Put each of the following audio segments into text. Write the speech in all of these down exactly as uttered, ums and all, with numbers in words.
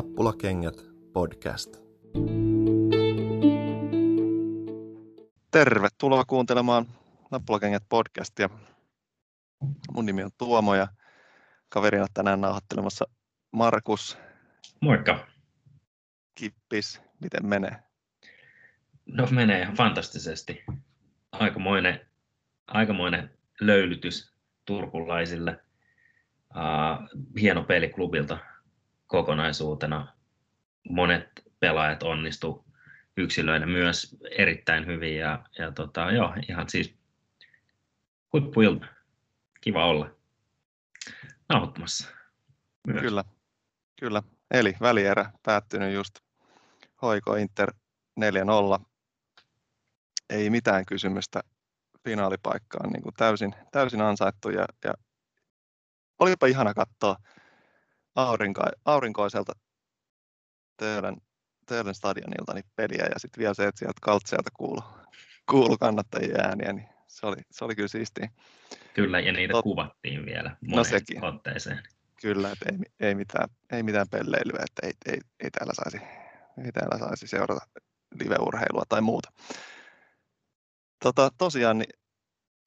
Nappulakengät podcast. Tervetuloa kuuntelemaan Nappulakengät podcastia. Mun nimi on Tuomo ja kaverina tänään nauhoittelemassa Markus. Moikka. Kippis, miten menee? No menee ihan fantastisesti. Aikamoinen, aikamoinen löylytys turkulaisille. Uh, hieno peli klubilta kokonaisuutena. Monet pelaajat onnistu yksilöinä myös erittäin hyvin ja, ja tota, joo, ihan siis huippuilta. Kiva olla nauhoittamassa. Myös. Kyllä, kyllä. Eli välierä päättynyt just H J K Inter neljä nolla. Ei mitään kysymystä finaalipaikkaan, niin kuin täysin, täysin ansaittu ja, ja olipa ihana katsoa aurinko, aurinkoiselta Töölön, Töölön stadionilta niin peliä ja sitten vielä se, että sieltä kaltseelta kuului kuulu kannattajien ääniä, niin se oli, se oli kyllä siistiä. Kyllä, ja niitä Tot... kuvattiin vielä moneen no otteeseen. Kyllä, että ei, ei, mitään, ei mitään pelleilyä, että ei, ei, ei, täällä saisi, ei täällä saisi seurata live-urheilua tai muuta. Tota, tosiaan niin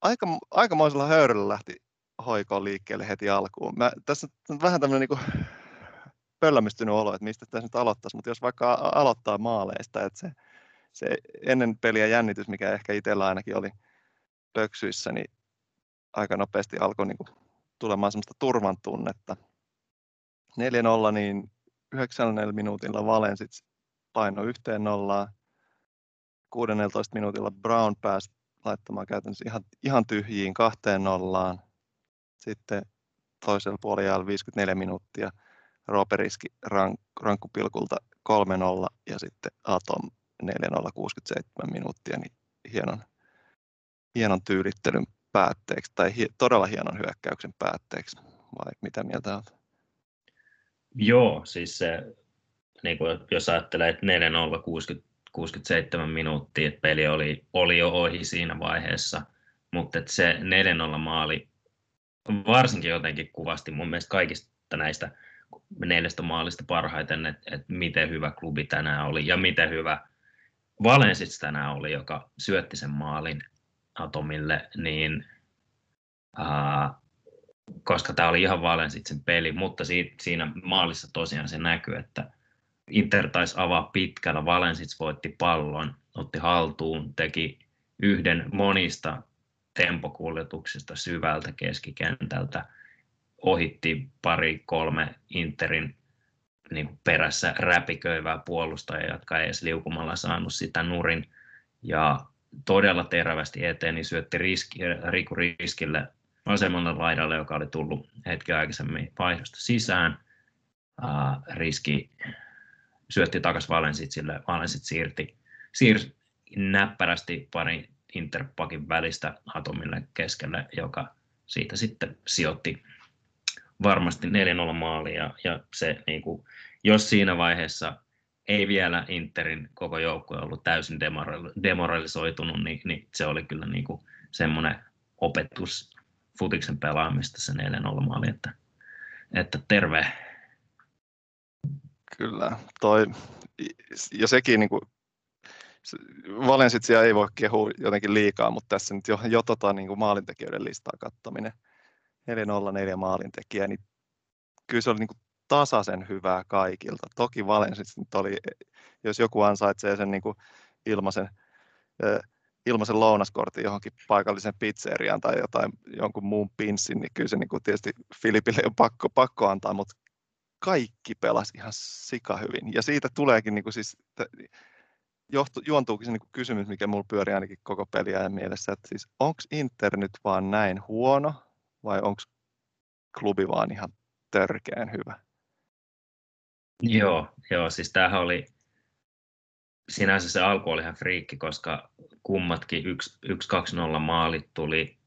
aika, aikamoisella höyryllä lähti H J K:n liikkeelle heti alkuun. Mä, tässä on vähän tämmöinen niin pöllämystynyt olo, että mistä tässä nyt aloittaisi, mutta jos vaikka aloittaa maaleista, että se, se ennen peliä jännitys, mikä ehkä itsellä ainakin oli pöksyissä, niin aika nopeasti alkoi niin kuin tulemaan semmoista turvan tunnetta. neljä nolla, niin yhdeksännellä minuutilla Valen sitten paino yhteen nollaan. kuudennellatoista minuutilla Brown pääsi laittamaan käytännössä ihan, ihan tyhjiin kahteen nollaan. Sitten toisella puolella viisikymmentäneljä minuuttia Rooperiski rank, rankkupilkulta kolme nolla ja sitten Atom neljä nolla kuusikymmentäseitsemän minuuttia niin hienon, hienon tyylittelyn päätteeksi tai hi, todella hienon hyökkäyksen päätteeksi. Vai mitä mieltä olet? Joo, siis se, niin kuin jos ajattelee, että neljä nolla kuusikymmentä kuusikymmentäseitsemän minuuttia, että peli oli, oli jo ohi siinä vaiheessa, mutta se neljä nolla maali varsinkin jotenkin kuvasti mun mielestä kaikista näistä neljästä maalista parhaiten, että et miten hyvä klubi tänään oli ja miten hyvä Valenčič tänään oli, joka syötti sen maalin Atomille, niin, ää, koska tämä oli ihan Valenčiksen peli, mutta si, siinä maalissa tosiaan se näkyy, että Inter taisi avaa pitkällä, Valenčič voitti pallon, otti haltuun, teki yhden monista tempokuljetuksista syvältä keskikentältä, ohitti pari kolme Interin niin perässä räpiköivää puolustajaa, jotka ei edes liukumalla saanut sitä nurin, ja todella terävästi eteen niin syötti riski, Riku Riskille vasemmalle laidalle, joka oli tullut hetken aikaisemmin vaihdosta sisään. Uh, riski syötti takaisin Valenčičille, Valenčič siirti, siirsi näppärästi pari Interpakin välistä Atomille keskelle, joka siitä sitten sijoitti varmasti neljä nolla maalia. Ja, ja se, niin kuin, jos siinä vaiheessa ei vielä Interin koko joukkue ollut täysin demoralisoitunut, niin, niin se oli kyllä niin kuin semmoinen opetus futiksen pelaamista se neljä nolla maali, että, että terve. Kyllä, toi, ja sekin niin kuin Valenčiksia ei voi kehua jotenkin liikaa, mutta tässä nyt jo, jo tota, niin kuin maalintekijöiden listaa katsominen, neljä nolla neljä maalintekijä, niin kyllä se oli niin kuin tasaisen hyvää kaikilta. Toki Valenčič nyt oli, jos joku ansaitsee sen niin kuin ilmaisen, eh, ilmaisen lounaskortin johonkin paikalliseen pizzeriaan tai jotain, jonkun muun pinssin, niin kyllä se niin kuin tietysti Filipille on pakko, pakko antaa, mutta kaikki pelasi ihan sika hyvin. Ja siitä tuleekin niin kuin siis... Johtu, juontuukin se niin kuin kysymys, mikä mulla pyörii ainakin koko peliajan mielessä, että siis onko Inter nyt vaan näin huono vai onko klubi vaan ihan törkeän hyvä? Joo, joo, siis tämähän oli, sinänsä se alku oli ihan friikki, koska kummatkin yksi kaksi nolla maalit tuli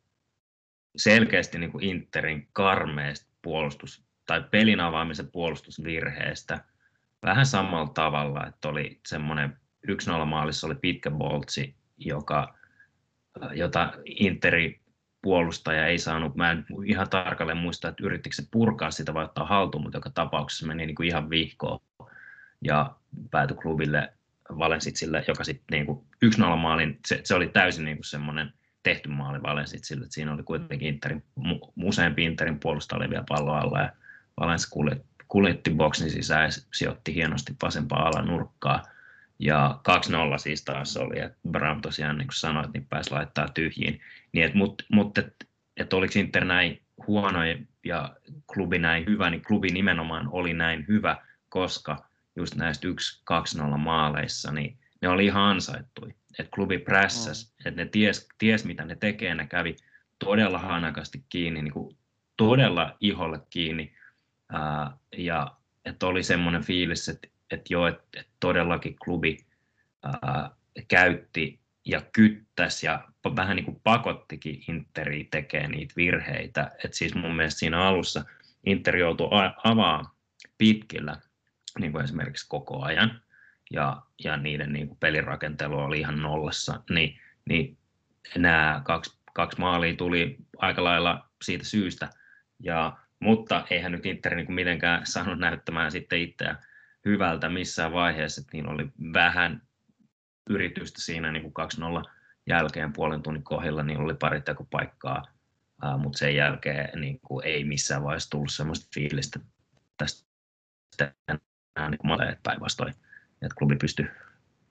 selkeästi niin kuin Interin karmeesta puolustus- tai pelin avaamisen puolustusvirheestä vähän samalla tavalla, että oli semmoinen yksi nolla maalissa oli pitkä boltsi, joka, jota Interi puolustaja ei saanut. Mä en ihan tarkalleen muista, että yrittikö se purkaa sitä vai ottaa haltuun, mutta joka tapauksessa meni niin kuin ihan vihkoon. ja päätyi Klubille Valenčičille, joka sitten niinku yksi nolla maalin, se, se oli täysin niinku semmoinen tehty maali Valenčičille, että siinä oli kuitenkin Interin, useampi Interin puolustaja oli vielä pallon alla ja Valenčič kuljetti boksin sisään ja sijoitti hienosti vasempaa alanurkkaa. Ja kaksi nolla siis taas oli, että Brown tosiaan, niin kuin sanoit, niin pääsi laittaa tyhjiin. Niin mutta mut, et, et oliko Inter näin huono ja Klubi näin hyvä, niin Klubi nimenomaan oli näin hyvä, koska just näistä yksi kaksi nolla maaleissa, niin ne oli ihan ansaittuja. Että Klubi prässäsi, mm. että ne ties, ties mitä ne tekee, ne kävi todella hanakasti kiinni, niin kuin todella iholle kiinni. Ää, ja että oli semmoinen fiilis, että Että joo, et, et todellakin Klubi ää, käytti ja kyttäsi ja vähän niin kuin pakottikin Interiä tekemään niitä virheitä. Et siis mun mielestä siinä alussa Inter joutui avaamaan pitkillä niin kuin esimerkiksi koko ajan ja, ja niiden niin kuin pelirakentelu oli ihan nollassa. Niin, niin nämä kaksi, kaksi maalia tuli aika lailla siitä syystä, ja, mutta eihän nyt Inter niin kuin mitenkään saanut näyttämään sitten itseään hyvältä missään vaiheessa, että niillä oli vähän yritystä siinä niin kuin kaksi nolla jälkeen puolen tunnin kohdilla, niin oli pari tekopaikkaa, uh, mutta sen jälkeen niin kuin ei missään vaiheessa tullut sellaista fiilistä tästä enää niin kuin päinvastoin. Klubi,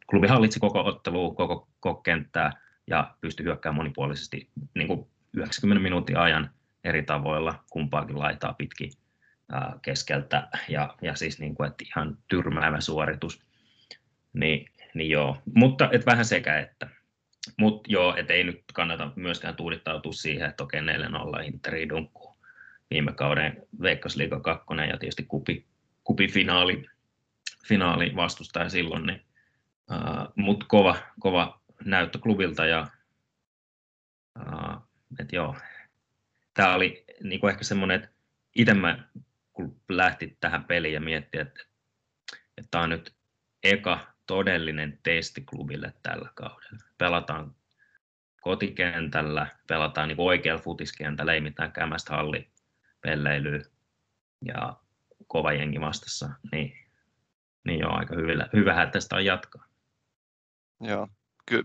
klubi hallitsi koko ottelua, koko, koko kenttää ja pystyi hyökkäämään monipuolisesti niin kuin yhdeksänkymmentä minuutin ajan eri tavoilla kumpaakin laitaa pitkin keskeltä ja, ja siis niin kuin, että ihan tyrmäävä suoritus, niin, niin joo, mutta et vähän sekä että, mutta joo, et ei nyt kannata myöskään tuudittautua siihen, että okei neljä nolla Interi dunkkuu viime kauden Veikkausliiga kaksi ja tietysti kupi, kupi finaali, finaali vastustaja silloin, niin, uh, mutta kova, kova näyttö Klubilta ja uh, että joo, tämä oli niin kuin ehkä semmoinen, että itse mä kun lähti tähän peliin ja mietti, että tämä on nyt eka todellinen testi Klubille tällä kaudella. Pelataan kotikentällä, pelataan niin oikealla futiskentällä, ei mitään kämästä hallipelleilyä ja kova jengi vastassa, niin, niin joo, aika hyvillä, hyvähän tästä on jatkaa. Joo, kyllä.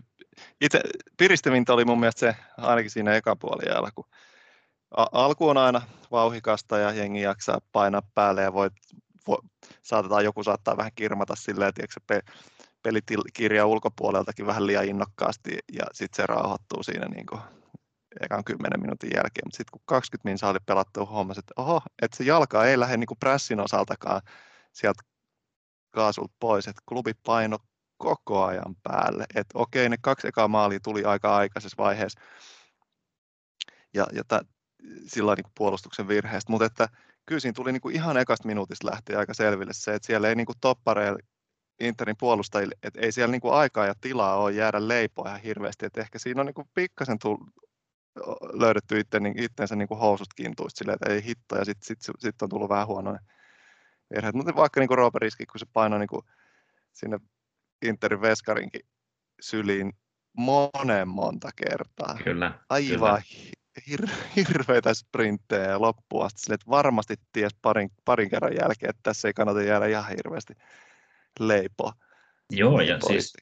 Itse piristävintä oli mun mielestä se ainakin siinä eka puoliajalla, kun alku on aina vauhikasta ja jengi jaksaa painaa päälle ja voit, vo, saatetaan, joku saattaa vähän kirmata silleen, että pelikirja ulkopuoleltakin vähän liian innokkaasti ja sitten se rauhoittuu siinä niin kuin ekan kymmenen minuutin jälkeen. Mutta sitten kun kaksikymmentä minuuttia oli pelattu, huomasi, että oho, että se jalka ei lähde niin kuin prässin osaltakaan sieltä kaasulta pois, että Klubi paino koko ajan päälle. Että okei, ne kaksi ekaa maalia tuli aika aikaisessa vaiheessa. Ja, ja tä, sillä niin kuin puolustuksen virheestä, mutta että kyllä siinä tuli niin kuin ihan ekasta minuutista lähtien aika selville se, että siellä ei niin kuin toppareilla Interin puolustajille, että ei siellä niin kuin aikaa ja tilaa ole jäädä leipoa ihan hirveästi, että ehkä siinä on niin kuin pikkasen tullut, löydetty itte, niin itteensä niin kuin housut kintuista silleen, että ei hitto, ja sitten sit, sit on tullut vähän huonoja virheitä, mutta vaikka niin kuin Rooperiski, kun se painoi niin kuin sinne Interin veskarinkin syliin monen monta kertaa, kyllä, aivan kyllä. Hirveitä sprinttejä ja loppuun asti sille, että varmasti ties parin, parin kerran jälkeen, että tässä ei kannata jäädä ihan hirveästi leipoa. Joo, ja siis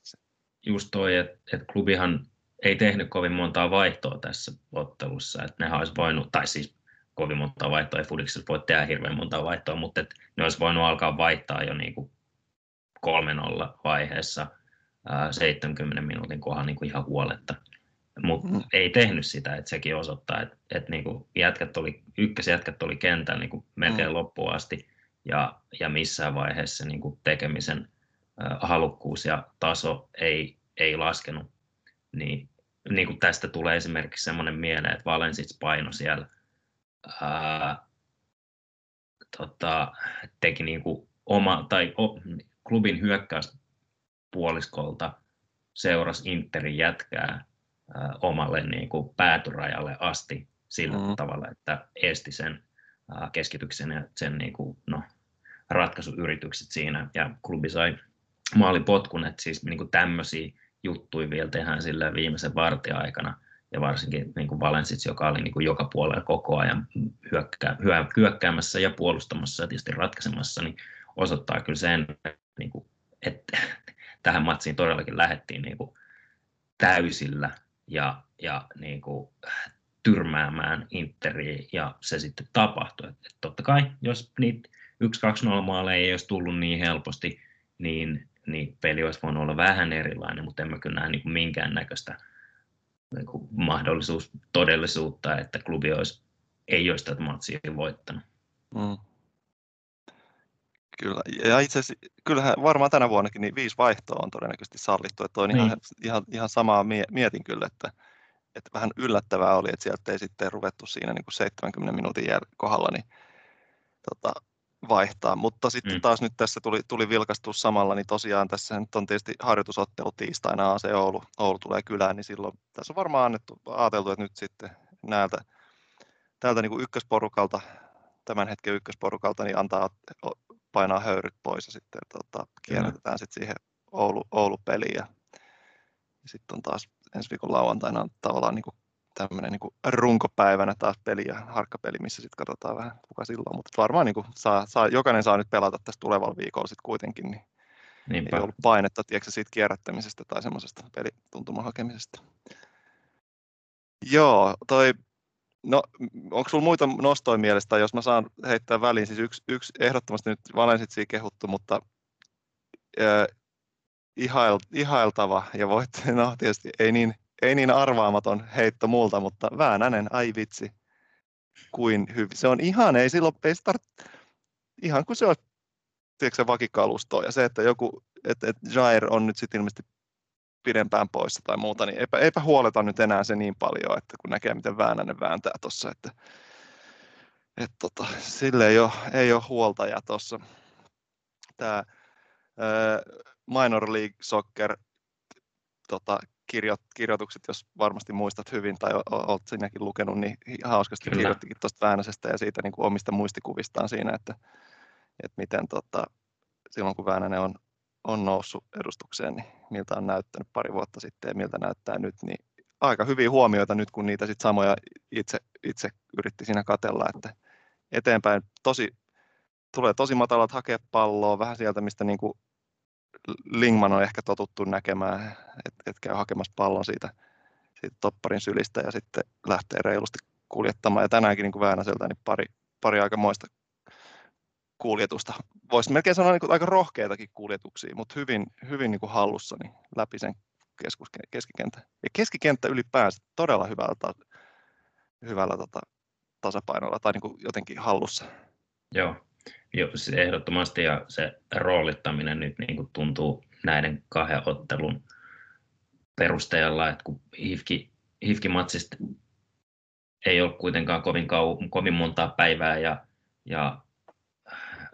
just toi, että et Klubihan ei tehnyt kovin montaa vaihtoa tässä ottelussa, että nehän olisi voinut, tai siis kovin montaa vaihtoa, ei Fudiksessa voi tehdä hirveän montaa vaihtoa, mutta et ne olisi voinut alkaa vaihtaa jo niinku kolme nolla vaiheessa ää, seitsemänkymmenen minuutin kohdalla niinku ihan huoletta. Mutta mm. ei tehnyt sitä, että sekin osoittaa, että et niinku jätkät oli, ykkösjätkät oli kentällä niinku melkein mm. loppuun asti ja, ja missään vaiheessa niinku tekemisen äh, halukkuus ja taso ei, ei laskenut. Niin, niinku tästä tulee esimerkiksi semmoinen mieleen, että Valenčič paino siellä ää, tota, teki niinku oma, tai o, klubin hyökkäyspuoliskolta seurasi Interin jätkää omalle niin kuin päätyrajalle asti sillä mm. tavalla, että esti sen uh, keskityksen ja sen niin kuin, no, ratkaisuyritykset siinä. Ja Klubi sai maalipotkun, että siis niin kuin tämmöisiä juttuja vielä tehdään sillä viimeisen vartin aikana. Ja varsinkin niin kuin Valenčič, joka oli niin kuin joka puolella koko ajan hyökkää, hyökkäämässä ja puolustamassa ja tietysti ratkaisemassa, niin osoittaa kyllä sen, niin kuin, että tähän matsiin todellakin lähdettiin niin kuin täysillä ja, ja niin kuin tyrmäämään Interiä, ja se sitten tapahtui. Et totta kai, jos niitä yksi kaksi nolla maaleja ei olisi tullut niin helposti, niin, niin peli olisi voinut olla vähän erilainen, mutta en mä kyllä näe niin minkäännäköistä niin mahdollisuus todellisuutta, että klubi olisi, ei olisi tätä matsia voittanut. Mm. Kyllä, ja itse asiassa kyllähän varmaan tänä vuonnakin niin viisi vaihtoa on todennäköisesti sallittu, että on niin. ihan, ihan, ihan samaa mietin kyllä, että, että vähän yllättävää oli, että sieltä ei sitten ruvettu siinä niin kuin seitsemänkymmenen minuutin kohdalla niin, tota, vaihtaa, mutta sitten mm. taas nyt tässä tuli, tuli vilkastua samalla, niin tosiaan tässä nyt on tietysti harjoitusottelu tiistaina, A C S Oulu, Oulu tulee kylään, niin silloin tässä on varmaan annettu, ajateltu, että nyt sitten näiltä, tältä niin kuin ykkösporukalta, tämän hetken ykkösporukalta, niin antaa painaa höyryt pois ja sitten tota, kierrätetään sit siihen Oulu, Oulu-peliin. Ja, ja sitten on taas ensi viikon lauantaina tavallaan niinku tämmöinen niinku runkopäivänä taas peli ja harkkapeli, missä sitten katsotaan vähän kuka silloin. Mutta varmaan niinku saa, saa, jokainen saa nyt pelata tässä tulevalla viikolla sitten kuitenkin. Niin Niinpä. Ei ollut painetta tiedätkö, siitä kierrättämisestä tai semmoisesta pelituntuman hakemisesta. Joo, toi... No, onko sinulla muita nostoja mielestä, jos mä saan heittää väliin, siis yksi, yksi ehdottomasti nyt Valenčičia kehuttu, mutta äh, ihail, ihailtava ja voit, no tietysti ei niin, ei niin arvaamaton heitto multa, mutta Väänänen, ai vitsi, kuin hyvin. Se on ihan, ei silloin, ei start, ihan kuin se olisi, tiedätkö, vakikalustoa ja se, että joku, että et Jair on nyt sitten ilmeisesti pidempään poissa tai muuta, niin eipä, eipä huoleta nyt enää se niin paljon, että kun näkee, miten Väänänen vääntää tuossa, että et tota, sille ei ole, ei ole huoltaja tuossa. Tämä Minor League Soccer tota, kirjoit, kirjoitukset, jos varmasti muistat hyvin tai olet sinäkin lukenut, niin hauskasti Kyllä. kirjoittikin tuosta Väänäsestä ja siitä niin kuin omista muistikuvistaan siinä, että, että miten tota, silloin kun Väänänen on on noussut edustukseen, niin miltä on näyttänyt pari vuotta sitten ja miltä näyttää nyt, niin aika hyviä huomioita nyt, kun niitä sit samoja itse, itse yritti siinä katsella, että eteenpäin tosi, tulee tosi matalat hakepalloa, vähän sieltä, mistä niin kuin Lingman on ehkä totuttu näkemään, että et käy hakemassa pallon siitä, siitä topparin sylistä ja sitten lähtee reilusti kuljettamaan, ja tänäänkin niin kuin Väänäseltä niin pari, pari aikamoista kuljetusta. Voisi melkein sanoa niin kuin aika rohkeitakin kuljetuksia, mutta hyvin, hyvin niin kuin hallussa niin läpi sen keskus, keskikentän. Ja keskikenttä ylipäänsä todella hyvällä, hyvällä tota, tasapainolla tai niin kuin jotenkin hallussa. Joo, Joo siis ehdottomasti, ja se roolittaminen nyt niin kuin tuntuu näiden kahden ottelun perusteella, että kun H I F K, H I F K-matsista ei ollut kuitenkaan kovin, kau- kovin montaa päivää ja, ja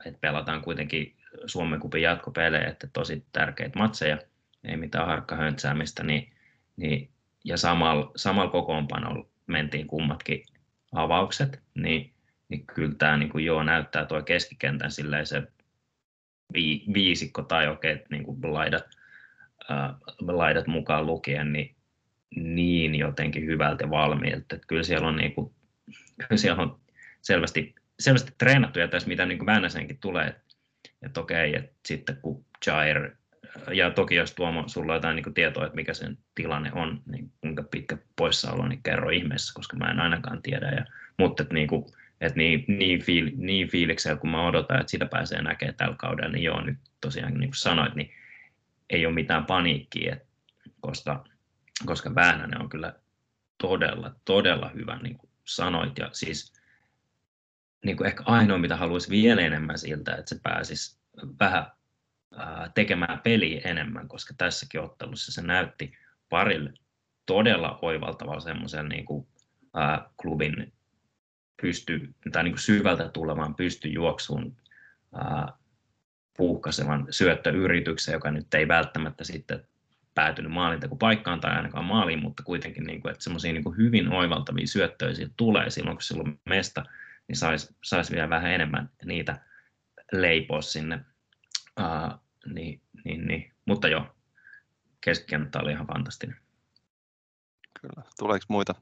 että pelataan kuitenkin Suomen Cupin jatkopelejä, että tosi tärkeitä matseja, ei mitään harkkahöntsäämistä, niin, niin, ja samalla samal kokoonpanolla mentiin kummatkin avaukset, niin, niin kyllä tämä niin joo näyttää tuo keskikentän silleen se vi, viisikko tai oikeat niin kuin laidat, äh, laidat mukaan lukien niin, niin jotenkin hyvältä valmiilta, että kyllä siellä on, niin kuin, kyllä siellä on selvästi selvästi treenattu ja tässä mitä niin Väänäsenkin tulee, että, että okei, että sitten kun Jair, ja toki jos Tuomo, sulla on jotain niin kuin tietoa, että mikä sen tilanne on, niin kuinka pitkä poissaolo, niin kerro ihmeessä, koska mä en ainakaan tiedä. Ja, mutta että niin, kuin, että niin, niin, fiil, niin fiiliksellä, kun mä odotan, että sitä pääsee näkemään tällä kaudella, niin joo, nyt tosiaan niin kuin sanoit, niin ei ole mitään paniikkiä, että, koska, koska Väänänen on kyllä todella, todella hyvä, niin kuin sanoit, ja siis niin kuin ehkä ainoa, mitä haluaisi vielä enemmän siltä, että se pääsisi vähän ää, tekemään peliä enemmän, koska tässäkin ottelussa se näytti parille todella oivaltavalla semmoisen niin kuin, ää, klubin pysty, tai niin kuin syvältä tulevan pystyjuoksuun ää, puuhkaisevan syöttöyrityksen, joka nyt ei välttämättä sitten päätynyt maalintekopaikkaan tai ainakaan maaliin, mutta kuitenkin niin kuin, että semmoisia niin kuin hyvin oivaltavia syöttöjä tulee silloin, kun sillä on mesta, niin saisi sais vielä vähän enemmän niitä leipoa sinne. Uh, niin, niin, niin. Mutta joo, keskikenttä oli ihan fantastinen. Kyllä. Tuleeko muita,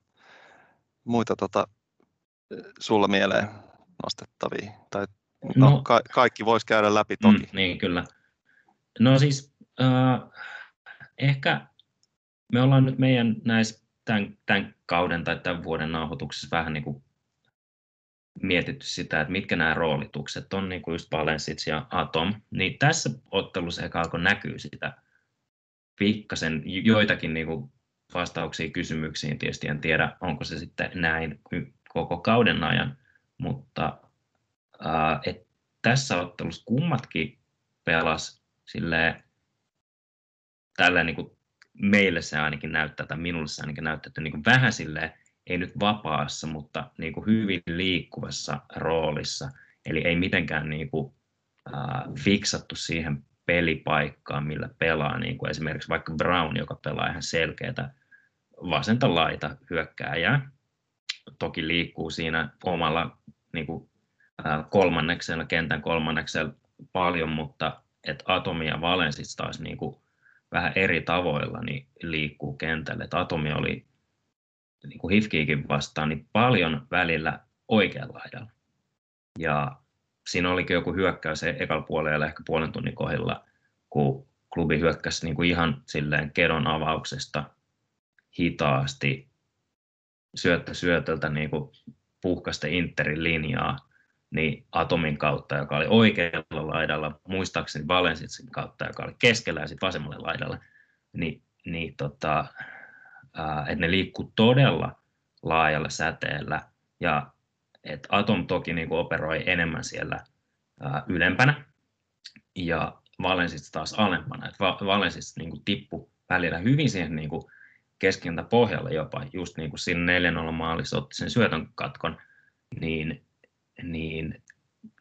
muita tota, sulla mieleen nostettavia? Tai, no, no, ka- kaikki voisi käydä läpi toki. Mm, niin, kyllä. No siis äh, ehkä me ollaan nyt meidän näissä tämän, tämän kauden tai tämän vuoden nauhoituksessa vähän niin kuin mietitty sitä, että mitkä nämä roolitukset on, niin kuin just Valenčič ja Atom, niin tässä ottelussa ehkä alkoi näkyä sitä pikkasen joitakin niin kuin vastauksia kysymyksiin. Tietysti en tiedä, onko se sitten näin koko kauden ajan, mutta äh, et tässä ottelussa kummatkin pelas silleen, tällä niin kuin meille se ainakin näyttää, tai minulle se ainakin näyttää, että niin kuin vähän silleen, ei nyt vapaassa, mutta niin kuin hyvin liikkuvassa roolissa. Eli ei mitenkään niin kuin, äh, fiksattu siihen pelipaikkaan, millä pelaa. Niin kuin esimerkiksi vaikka Brown, joka pelaa ihan selkeätä vasenta laita hyökkääjää. Toki liikkuu siinä omalla niin kuin, äh, kolmanneksella, kentän kolmanneksella paljon, mutta et Atomi ja Valenčič taas niin kuin, vähän eri tavoilla niin liikkuu kentälle. Et Atomi oli niin kuin H I F K:ikin vastaan, niin paljon välillä oikealla laidalla. Ja siinä olikin joku hyökkäys ekalla puolella, ehkä puolen tunnin kohdalla, kun klubi hyökkäsi niin kuin ihan silleen Kedon avauksesta hitaasti syöttö syötöltä niin kuin puhkaista Interin linjaa, niin Atomin kautta, joka oli oikealla laidalla, muistaakseni Valenčicin kautta, joka oli keskellä ja sitten vasemmalle laidalle, niin, niin tota... Uh, että ne liikkuu todella laajalla säteellä ja että Atom toki niinku operoi enemmän siellä uh, ylempänä ja Valenčič taas alempana. Et Va- Valenčič niinku tippui välillä hyvin siihen niinku keskikenttäpohjalle jopa, just niinku siinä neljä nolla maalissa otti sen syötön katkon, niin, niin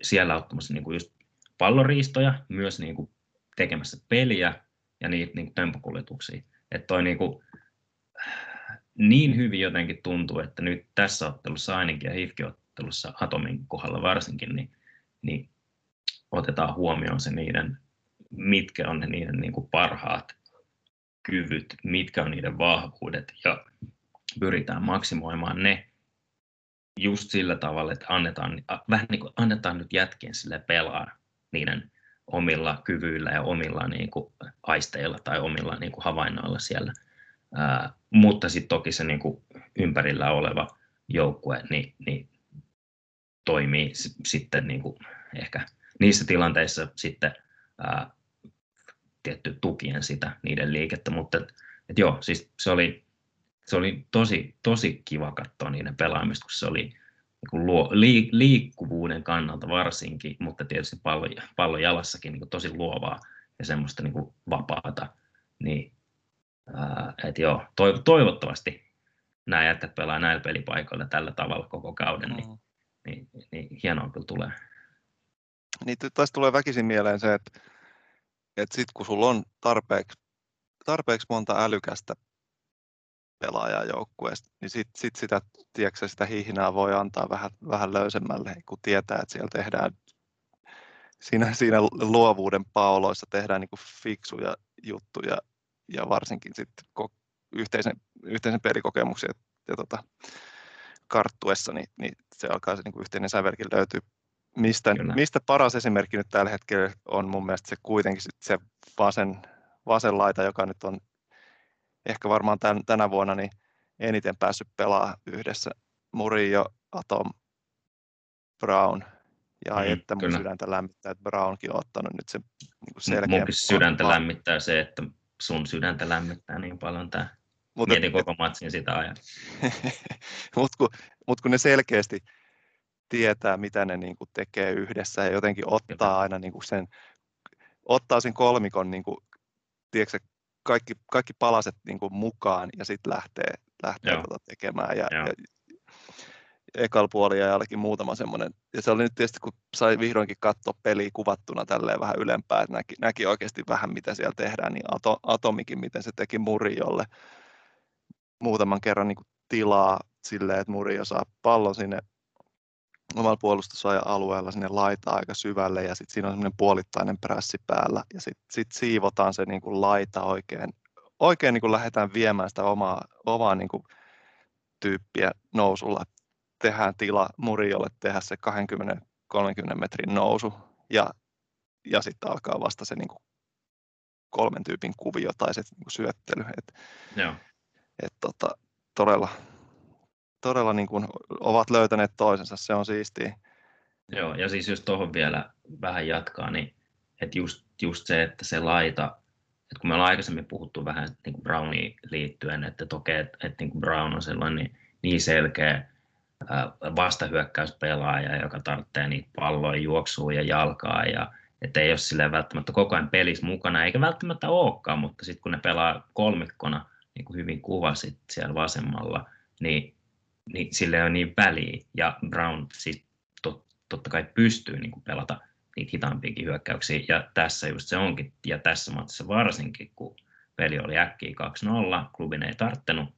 siellä ottamassa niinku just palloriistoja, myös niinku tekemässä peliä ja niitä niinku tempokuljetuksia. Että toi niinku niin hyvin jotenkin tuntuu, että nyt tässä ottelussa ainakin ja H I F K-ottelussa Atomin kohdalla varsinkin, niin, niin otetaan huomioon se niiden, mitkä on ne niiden niin kuin parhaat kyvyt, mitkä on niiden vahvuudet ja pyritään maksimoimaan ne just sillä tavalla, että annetaan, vähän niin kuin annetaan nyt jätkien sille pelaa niiden omilla kyvyillä ja omilla niin kuin aisteilla tai omilla niin kuin havainnoilla siellä. Uh, mutta sitten toki se niinku ympärillä oleva joukkue niin, niin toimii s- sitten niinku ehkä niissä tilanteissa sitten uh, tietty tukien sitä niiden liikettä, mutta et, et joo, siis se oli, se oli tosi, tosi kiva katsoa niiden pelaamista, kun se oli niinku luo, li, liikkuvuuden kannalta varsinkin, mutta tietysti pallo, pallo jalassakin niinku tosi luovaa ja semmoista niinku vapaata, niin Uh, et joo, toiv- toivottavasti nämä jätkät pelaa näillä pelipaikoilla tällä tavalla koko kauden, niin, mm. niin, niin, niin hienoa kyllä tulee. Niin taas tulee väkisin mieleen se, että, että sit kun sulla on tarpeeksi, tarpeeksi monta älykästä pelaajaa joukkueesta, niin sit, sit sitä, tiedätkö, sitä hihnaa voi antaa vähän, vähän löysemmälle, kun tietää, että siellä tehdään siinä, siinä luovuuden paoloissa tehdään niin kuin fiksuja juttuja. Ja varsinkin sitten yhteisen, yhteisen pelikokemuksen ja, ja tota, karttuessa, niin, niin se alkaa se niin kuin yhteinen sävelkin löytyy. Mistä, mistä paras esimerkki nyt tällä hetkellä on mun mielestä se kuitenkin sit se vasen, vasen laita, joka nyt on ehkä varmaan tän, tänä vuonna niin eniten päässyt pelaamaan yhdessä Murillo, Atom, Brown. Ja mm, että mun kyllä. Sydäntä lämmittää, että Brownkin on ottanut nyt se niin kuin selkeä. Munkin sydäntä vaan. Lämmittää se, että sun sydäntä lämmittää niin paljon tämä. Mietin koko matsin sitä ajan. Mutta kun, mut kun ne selkeästi tietää, mitä ne niinku tekee yhdessä ja jotenkin ottaa aina niinku sen, ottaa sen kolmikon, niinku, tiedätkö, kaikki, kaikki palaset niinku mukaan ja sitten lähtee, lähtee tota tekemään. Ja, ja ekalla puolella ja jälkeen muutama semmoinen. Ja se oli nyt tietysti, kun sai vihdoinkin katsoa peliä kuvattuna tälleen vähän ylempää, että näki, näki oikeasti vähän, mitä siellä tehdään, niin Ato, Atomikin, miten se teki Murillolle muutaman kerran niin kuin tilaa silleen, että Murillo saa pallon sinne omalla puolustusajan alueella, sinne laitaa aika syvälle ja sitten siinä on semmoinen puolittainen prässi päällä ja sitten sit siivotaan se niin kuin laita oikein, oikein niin kuin lähdetään viemään sitä omaa, omaa niin kuin tyyppiä nousulla. Tehdään tila Murillolle tehdä se kaksikymmentä kolmekymmentä metrin nousu ja, ja sitten alkaa vasta se niinku kolmen tyypin kuvio tai se niin kuin syöttely. Et, Joo. Et, tota, todella todella niin kuin ovat löytäneet toisensa, se on siistiä. Joo, ja siis jos tuohon vielä vähän jatkaa, niin että just, just se, että se laita, että kun me ollaan aikaisemmin puhuttu vähän niin kuin Browniin liittyen, että toki, että, että niin kuin Brown on sellainen niin selkeä vastahyökkäyspelaaja, joka tarvitsee niitä palloja, juoksua ja jalkaa, ja että ei ole silleen välttämättä koko ajan pelissä mukana, eikä välttämättä olekaan, mutta sitten kun ne pelaa kolmikkona, niin kuin hyvin kuvasit siellä vasemmalla, niin, niin sille on niin väliä, ja Brown siis tot, totta kai pystyy niin kuin pelata niitä hitaampiakin hyökkäyksiä, ja tässä just se onkin, ja tässä matsissa varsinkin, kun peli oli äkkiä kaksi nolla, klubin ei tarttunut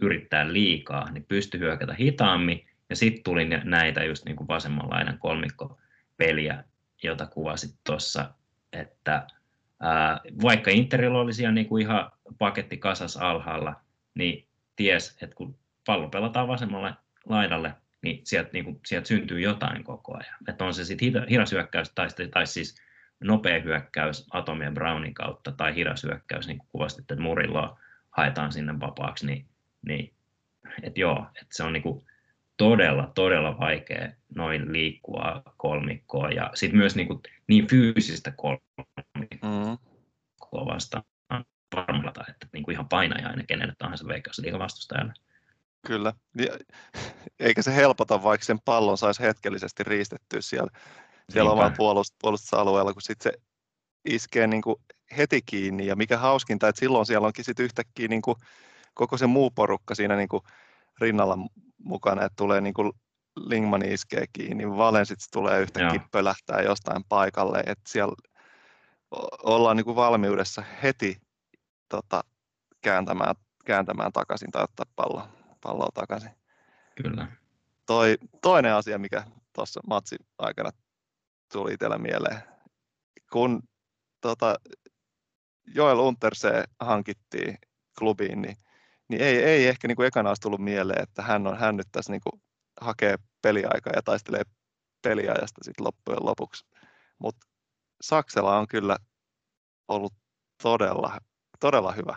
yrittää liikaa, niin pystyi hyökätä hitaammin, ja sitten tuli näitä just niin kuin vasemmanlaidan kolmikkopeliä, jota kuvasit tuossa, että ää, vaikka Interillä oli siellä niin kuin ihan paketti kasas alhaalla, niin ties, että kun pallo pelataan vasemmalle laidalle, niin sieltä, niin kuin, sieltä syntyy jotain koko ajan. Että on se sitten hidas hyökkäys tai, tai siis nopea hyökkäys Atom ja Brownin kautta tai hidas hyökkäys, niin kuin kuvasit, että Murilloa haetaan sinne vapaaksi, niin, niin että joo, että se on niin kuin todella, todella vaikea noin liikkua kolmikkoa ja sitten myös niin, kuin, niin fyysistä kolmikkoa vastaan varmata, että niin kuin ihan painajainen kenelle tahansa Veikkausliigan vastustajalle. Kyllä, eikä se helpota, vaikka sen pallon saisi hetkellisesti riistettyä siellä, siellä omalla puolustusalueella, kun sitten se iskee niin kuin heti kiinni. Ja mikä hauskinta, että silloin siellä onkin sit yhtäkkiä niin kuin koko se muu porukka siinä niin kuin rinnalla mukana, että tulee niin kuin Lingman iskee kiinni, Valen sitten tulee yhtäkkiä Joo. pölähtää jostain paikalle, että siellä ollaan niin kuin valmiudessa heti tota, kääntämään, kääntämään takaisin tai ottaa palloa. palloa takaisin. Kyllä. Toi, toinen asia, mikä tuossa matsin aikana tuli itsellä mieleen, kun tota, Joel Untersee hankittiin klubiin, niin, niin ei, ei ehkä niin kuin ekana olisi tullut mieleen, että hän, on, hän nyt tässä niin kuin hakee peliaikaa ja taistelee peliajasta sit loppujen lopuksi. Mutta Saksela on kyllä ollut todella, todella hyvä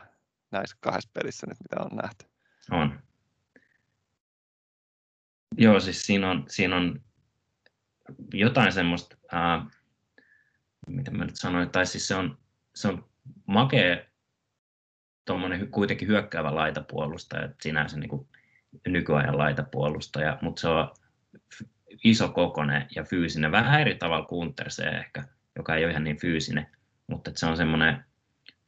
näissä kahdessa pelissä nyt, mitä on nähty. On. Joo, siis siinä on, siinä on jotain semmoista, ää, mitä mä nyt sanoin, tai siis se on, se on makea tuommoinen kuitenkin hyökkäävä laitapuolustaja, sinänsä niin kuin nykyajan laitapuolustaja, mutta se on iso kokoinen ja fyysinen, vähän eri tavalla kuin Untersee ehkä, joka ei ole ihan niin fyysinen, mutta se on semmoinen,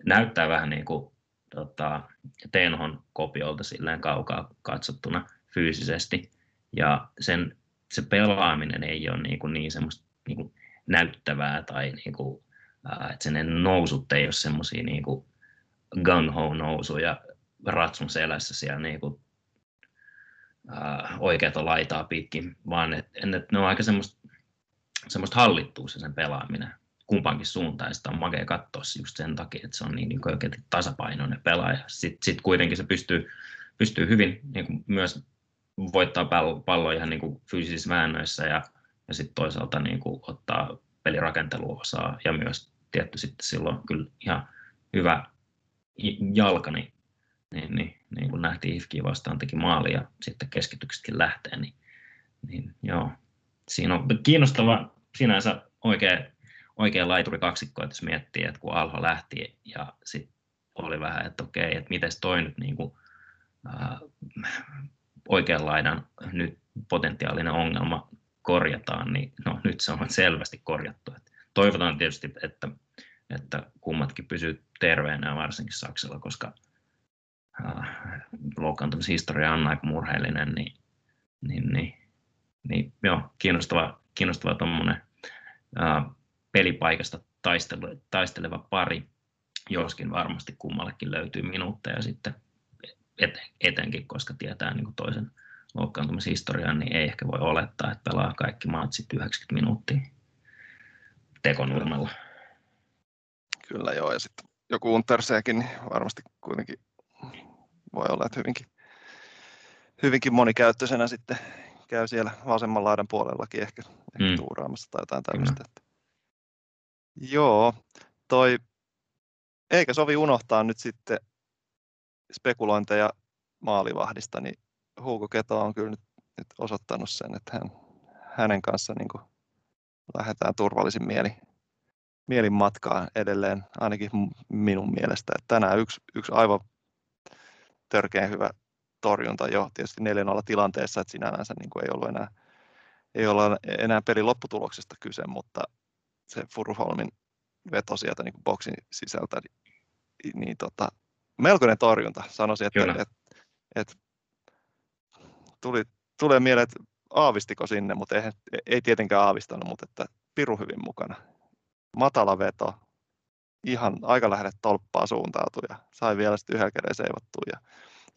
näyttää vähän niin kuin tota, Tenhon kopiolta silleen kaukaa katsottuna fyysisesti. Ja sen, se pelaaminen ei ole niin, kuin niin semmoista niin kuin näyttävää tai niin kuin, että sen nousut ei ole semmoisia niin kuin gung-ho nousuja ratsun selässä siellä niin kuin, äh, oikeata laitaa pitkin, vaan et, et ne on aika semmoista, semmoista hallittua se sen pelaaminen kumpaankin suuntaan. Sitä on makea katsoa just sen takia, että se on niin, niin kuin oikein tasapainoinen pelaaja. Sitten, sitten kuitenkin se pystyy, pystyy hyvin niin kuin myös voittaa palloa ihan niin kuin fyysisissä väännöissä ja, ja sitten toisaalta niin kuin ottaa pelirakenteluosaa ja myös tietty sitten silloin kyllä ihan hyvä jalka, niin, niin, niin, niin kun nähtiin H I F K:ää vastaan, teki maali ja sitten keskityksetkin lähtee, niin, niin joo, siinä on kiinnostava sinänsä oikea, oikea laituri kaksikko, että jos miettii, että kun Alho lähti ja sitten oli vähän, että okei, että mites toi nyt niin kuin, äh, oikean laidan nyt potentiaalinen ongelma korjataan, niin no, nyt se on selvästi korjattu. Et toivotaan tietysti, että, että kummatkin pysyy terveenä, varsinkin Saksella, koska äh, loukkaantumishistoria on aika murheellinen, niin, niin, niin, niin joo, kiinnostava, kiinnostava tommonen, äh, pelipaikasta taistele, taisteleva pari, joskin varmasti kummallekin löytyy minuutteja sitten. Etenkin, koska tietää niin kuin toisen loukkaantumishistorian, niin ei ehkä voi olettaa, että pelaa kaikki matsit yhdeksänkymmentä minuuttia tekonurmalla. Kyllä joo, ja sitten joku Unterseekin niin varmasti kuitenkin voi olla, että hyvinkin, hyvinkin monikäyttöisenä sitten käy siellä vasemman laidan puolellakin ehkä, mm. ehkä tuuraamassa tai jotain tällaista. Että. Joo, toi eikä sovi unohtaa nyt sitten spekulointeja maalivahdista, niin Hugo Keto on kyllä nyt, nyt osoittanut sen, että hän, hänen kanssa niin kuin lähdetään turvallisin mieli, mielin matkaan edelleen, ainakin minun mielestä. Että tänään yksi, yksi aivan törkeän hyvä torjunta jo tietysti neljä nolla tilanteessa, että sinällänsä niin kuin ei ollut enää, ei olla enää pelin lopputuloksesta kyse, mutta se Furuholmin veto sieltä niin kuin boksin sisältä, niin, niin tota, melkoinen torjunta. Sanoisin, että et, et, tuli, tulee mieleen, että aavistiko sinne, mutta ei, ei tietenkään aavistanut, mutta että piru hyvin mukana. Matala veto, ihan aika lähelle tolppaa suuntautui ja sai vielä sitten yhdellä kädellä seivattua. Ja,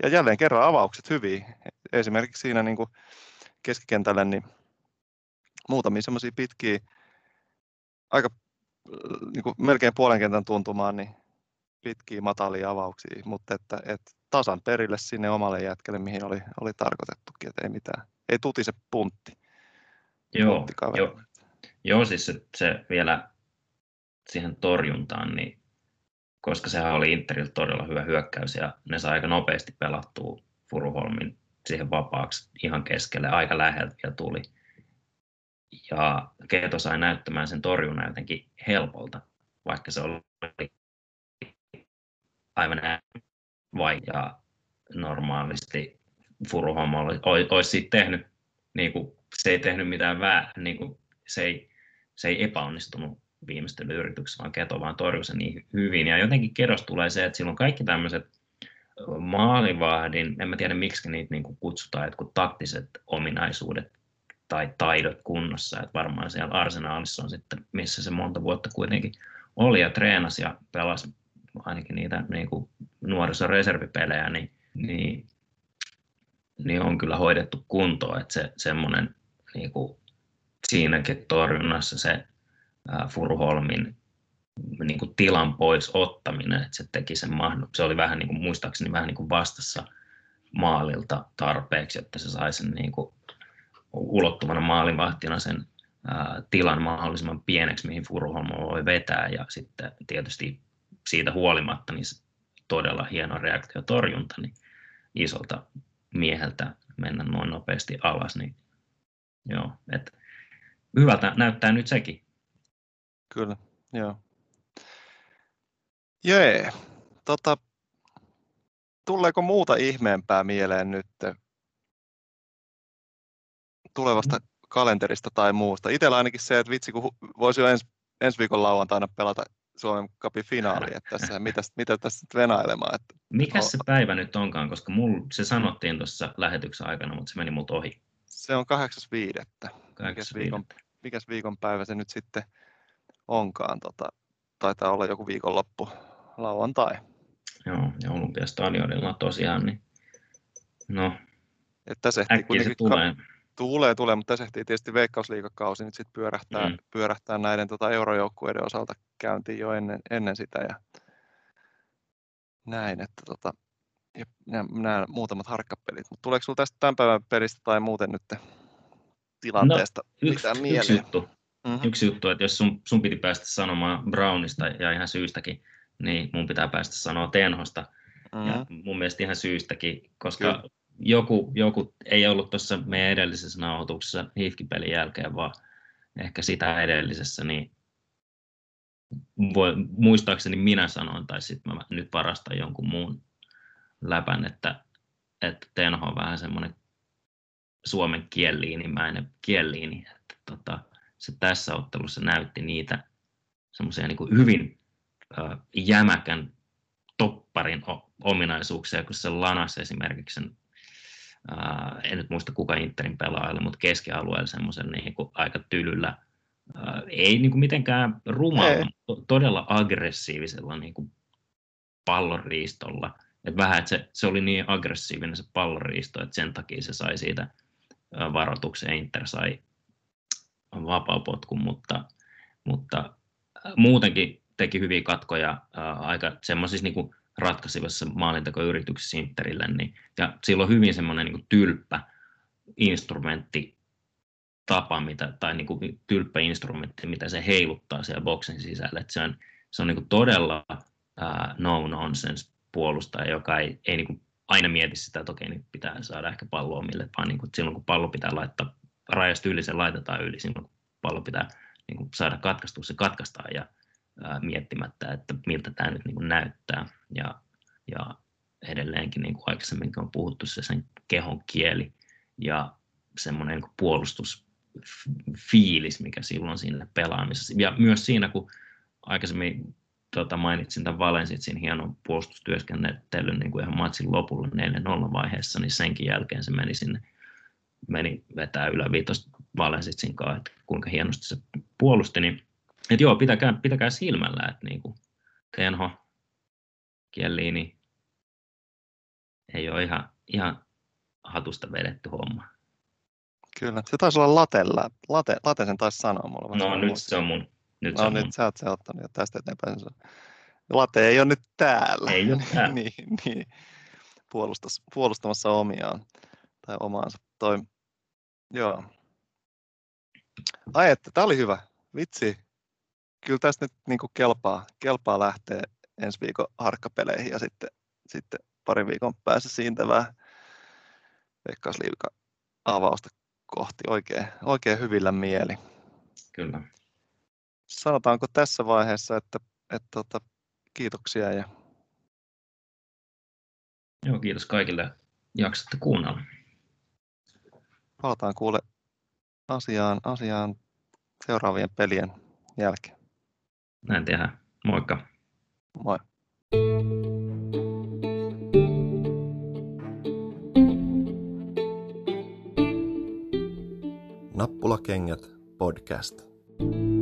ja jälleen kerran avaukset hyviä. Esimerkiksi siinä niin kuin keskikentällä niin muutamia semmoisia pitkiä, aika niin kuin melkein puolen kentän tuntumaan, niin pitkiä matalia avauksia, mutta että, että tasan perille sinne omalle jätkelle, mihin oli, oli tarkoitettukin, että ei mitään. Ei tutise puntti. Joo, jo, joo siis se, se vielä siihen torjuntaan, niin, koska sehän oli Interillä todella hyvä hyökkäys ja ne sai aika nopeasti pelattua Furuholmin siihen vapaaksi ihan keskelle, aika läheltä ja tuli. Ja Keto sai näyttämään sen torjunnan jotenkin helpolta, vaikka se oli aivan vaikea normaalisti. Furuholm olisi siitä tehnyt, niin kuin, se ei tehnyt mitään väärin, niin se, ei, se ei epäonnistunut viimeistelyyrityksessä, vaan Keto vaan torjui sen niin hyvin. Ja jotenkin Kedossa tulee se, että silloin kaikki tämmöiset maalivahdin, en mä tiedä miksi niitä niin kuin kutsutaan, jotkut taktiset ominaisuudet tai taidot kunnossa. Että varmaan siellä Arsenaalissa on sitten, missä se monta vuotta kuitenkin oli ja treenasi ja pelasi ainakin niitä niin kuin nuorisoreservipelejä, niin, niin niin on kyllä hoidettu kuntoon, että se semmoinen niinku siinäkin torjunnassa se ää, Furuholmin niinku tilan pois ottaminen, että se teki sen mahdollisuuden. Se oli vähän niinku muistaakseni vähän niinku vastassa maalilta tarpeeksi, että se sai sen niinku ulottuvana maalivahtina sen ää, tilan mahdollisimman pieneksi, mihin Furuholm voi vetää, ja sitten tietysti siitä huolimatta niin todella hieno reaktiotorjunta niin isolta mieheltä mennä noin nopeasti alas, niin joo, että hyvältä näyttää nyt sekin. Kyllä, joo. Jee, tota, tuleeko muuta ihmeempää mieleen nyt tulevasta mm. kalenterista tai muusta? Itsellä ainakin se, että vitsi, kun voisi jo ens, ensi viikon lauantaina pelata Suomen Cupin finaali, että tässä, mitä, mitä tässä venailemaan. Että... Mikäs se päivä nyt onkaan, koska mul, se sanottiin tuossa lähetyksen aikana, mutta se meni multa ohi. Se on kahdeksas viidettä. Mikäs viikon, mikäs viikonpäivä se nyt sitten onkaan? Tota, taitaa olla joku viikonloppu lauantai. Joo, ja Olympiastadionilla tosiaan. Niin... No, että se äkkiä se tulee. Tulee, tulee, mutta tässä ehtii tietysti Veikkausliigakausi nyt sit pyörähtää, mm. pyörähtää näiden tota, eurojoukkueiden osalta käyntiin jo ennen, ennen sitä ja näin, että tota, ja nämä, nämä muutamat harkkapelit. Mutta tuleeko sinulla tästä tämän päivän pelistä tai muuten nyt tilanteesta no, yksi, mitään mieleen? Yksi juttu, mm-hmm. yksi juttu, että jos sun, sun piti päästä sanomaan Brownista ja ihan syystäkin, niin mun pitää päästä sanoa Tenhosta mm-hmm. ja mun mielestä ihan syystäkin, koska... Kyllä. Joku, joku ei ollut tuossa meidän edellisessä nauhoituksessa H I F K-pelin jälkeen, vaan ehkä sitä edellisessä, niin voi, muistaakseni minä sanoin, tai sitten mä nyt varastan jonkun muun läpän, että, että Tenho on vähän semmoinen Suomen kieliinimäinen kieliini, että tota, se tässä ottelussa näytti niitä semmoisia niin kuin hyvin äh, jämäkän topparin ominaisuuksia, kun se lanas esimerkiksi sen, Uh, en nyt muista kuka Interin pelaajalle, mutta keskialueella semmoisen niin kuin aika tylyllä, uh, ei niin kuin mitenkään rumalla, to- todella aggressiivisella niin kuin pallonriistolla. Et vähän, että se, se oli niin aggressiivinen se pallonriisto, että sen takia se sai siitä uh, varoituksen, Inter sai vapaapotkun, mutta, mutta uh, muutenkin teki hyviä katkoja uh, aika semmoisissa niin kuin ratkaisivassa maalintakoyrityksessä Interille, niin, ja sillä on hyvin semmoinen niin kuin tylppä instrumenttitapa, mitä, tai niin kuin tylppä instrumentti, mitä se heiluttaa siellä boksin sisällä, että se on, se on niin kuin todella uh, no-nonsense puolustaja, joka ei, ei niin kuin aina mieti sitä, että okei, niin pitää saada ehkä palloa mille, vaan niin kuin silloin kun pallo pitää laittaa rajasta yli, se laitetaan yli, silloin kun pallo pitää niin kuin saada katkaistua, se katkaistaan ja uh, miettimättä, että miltä tämä nyt niin kuin näyttää. Ja, ja edelleenkin niin kuin aikaisemmin on puhuttu se sen kehon kieli ja semmoinen niin puolustusfiilis, mikä silloin siinä pelaamisessa. Ja myös siinä, kun aikaisemmin tota, mainitsin tämän Valensiin hienon puolustustyöskentelyn niin kuin ihan matsin lopulla neljä nolla vaiheessa, niin senkin jälkeen se meni sinne, meni vetää yläviitosta Valensiin kanssa, että kuinka hienosti se puolusti. Niin, että joo, pitäkää, pitäkää silmällä, että niin kuin Tenho, Kielini, ei ole ihan, ihan hatusta vedetty homma. Kyllä, se taisi olla latella. Late, late sen taisi sanoa mulle. No nyt se on mun. Nyt no se on nyt mun. Sä oot se ottanut jo tästä eteenpäin. Late ei ole nyt täällä. Ei ole täällä. niin, niin. Puolustas, puolustamassa omiaan tai omaansa. Toi. Joo. Ai että, tää oli hyvä. Vitsi. Kyllä tästä nyt niinku kelpaa, kelpaa lähtee ensi viikon harkkapeleihin ja sitten, sitten parin viikon päässä siintävää Veikkausliigan avausta kohti oikein, oikein hyvillä mieli. Kyllä. Sanotaanko tässä vaiheessa, että, että, että kiitoksia. Ja... Joo, kiitos kaikille, jaksatte kuunnella. Palataan kuule asiaan, asiaan seuraavien pelien jälkeen. Näin tehdään. Moikka. Moi. Nappulakengät podcast.